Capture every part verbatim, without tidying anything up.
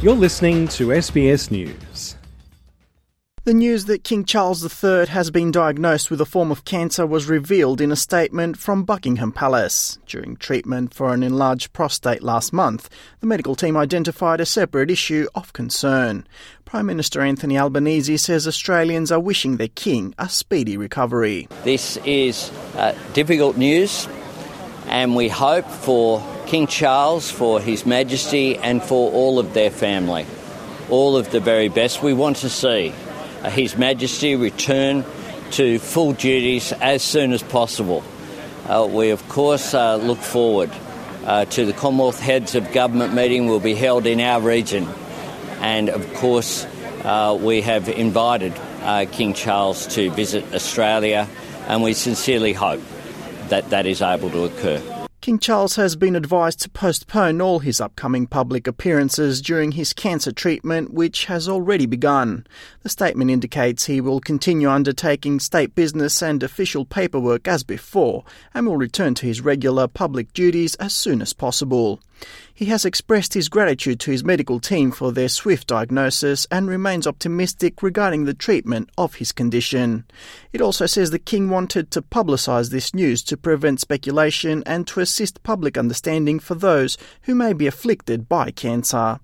You're listening to S B S News. The news that King Charles the Third has been diagnosed with a form of cancer was revealed in a statement from Buckingham Palace. During treatment for an enlarged prostate last month, the medical team identified a separate issue of concern. Prime Minister Anthony Albanese says Australians are wishing their king a speedy recovery. This is uh, difficult news, and we hope for King Charles, for His Majesty, and for all of their family, all of the very best. We want to see His Majesty return to full duties as soon as possible. Uh, we, of course, uh, look forward uh, to the Commonwealth Heads of Government meeting will be held in our region. And, of course, uh, we have invited uh, King Charles to visit Australia, and we sincerely hope that that is able to occur. King Charles has been advised to postpone all his upcoming public appearances during his cancer treatment, which has already begun. The statement indicates he will continue undertaking state business and official paperwork as before, and will return to his regular public duties as soon as possible. He has expressed his gratitude to his medical team for their swift diagnosis and remains optimistic regarding the treatment of his condition. It also says the King wanted to publicise this news to prevent speculation and to assist public understanding for those who may be afflicted by cancer.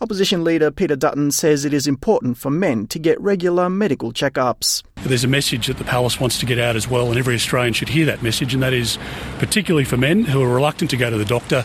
Opposition leader Peter Dutton says it is important for men to get regular medical checkups. There's a message that the Palace wants to get out as well, and every Australian should hear that message, and that is particularly for men who are reluctant to go to the doctor.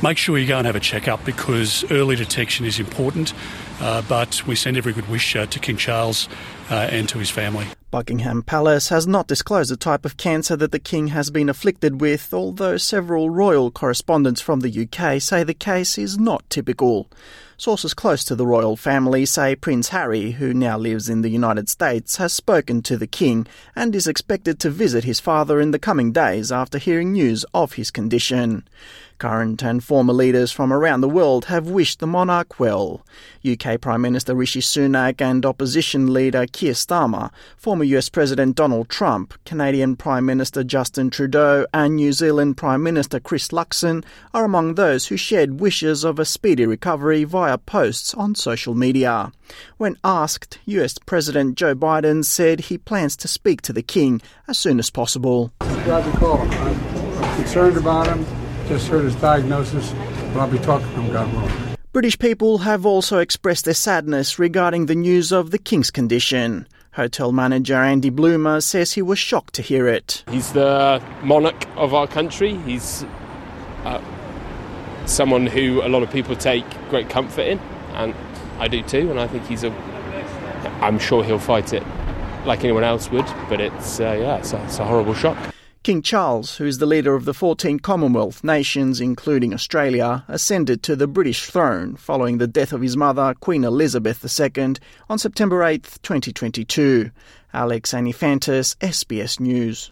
Make sure you go and have a check-up, because early detection is important, uh, but we send every good wish uh, to King Charles uh, and to his family. Buckingham Palace has not disclosed the type of cancer that the King has been afflicted with, although several royal correspondents from the U K say the case is not typical. Sources close to the royal family say Prince Harry, who now lives in the United States, has spoken to the King and is expected to visit his father in the coming days after hearing news of his condition. Current and former leaders from around the world have wished the monarch well. U K Prime Minister Rishi Sunak and opposition leader Keir Starmer, former U S President Donald Trump, Canadian Prime Minister Justin Trudeau and New Zealand Prime Minister Chris Luxon are among those who shared wishes of a speedy recovery via posts on social media. When asked, U S President Joe Biden said he plans to speak to the King as soon as possible. I'm concerned about him. Just heard his diagnosis, but I'll be talking to him, God willing. British people have also expressed their sadness regarding the news of the King's condition. Hotel manager Andy Bloomer says he was shocked to hear it. He's the monarch of our country. He's uh, someone who a lot of people take great comfort in, and I do too, and I think he's a... I'm sure he'll fight it like anyone else would, but it's, uh, yeah, it's a, it's a horrible shock. King Charles, who is the leader of the fourteen Commonwealth nations, including Australia, ascended to the British throne following the death of his mother, Queen Elizabeth the Second, on September eighth, twenty twenty-two. Alex Anifantis, S B S News.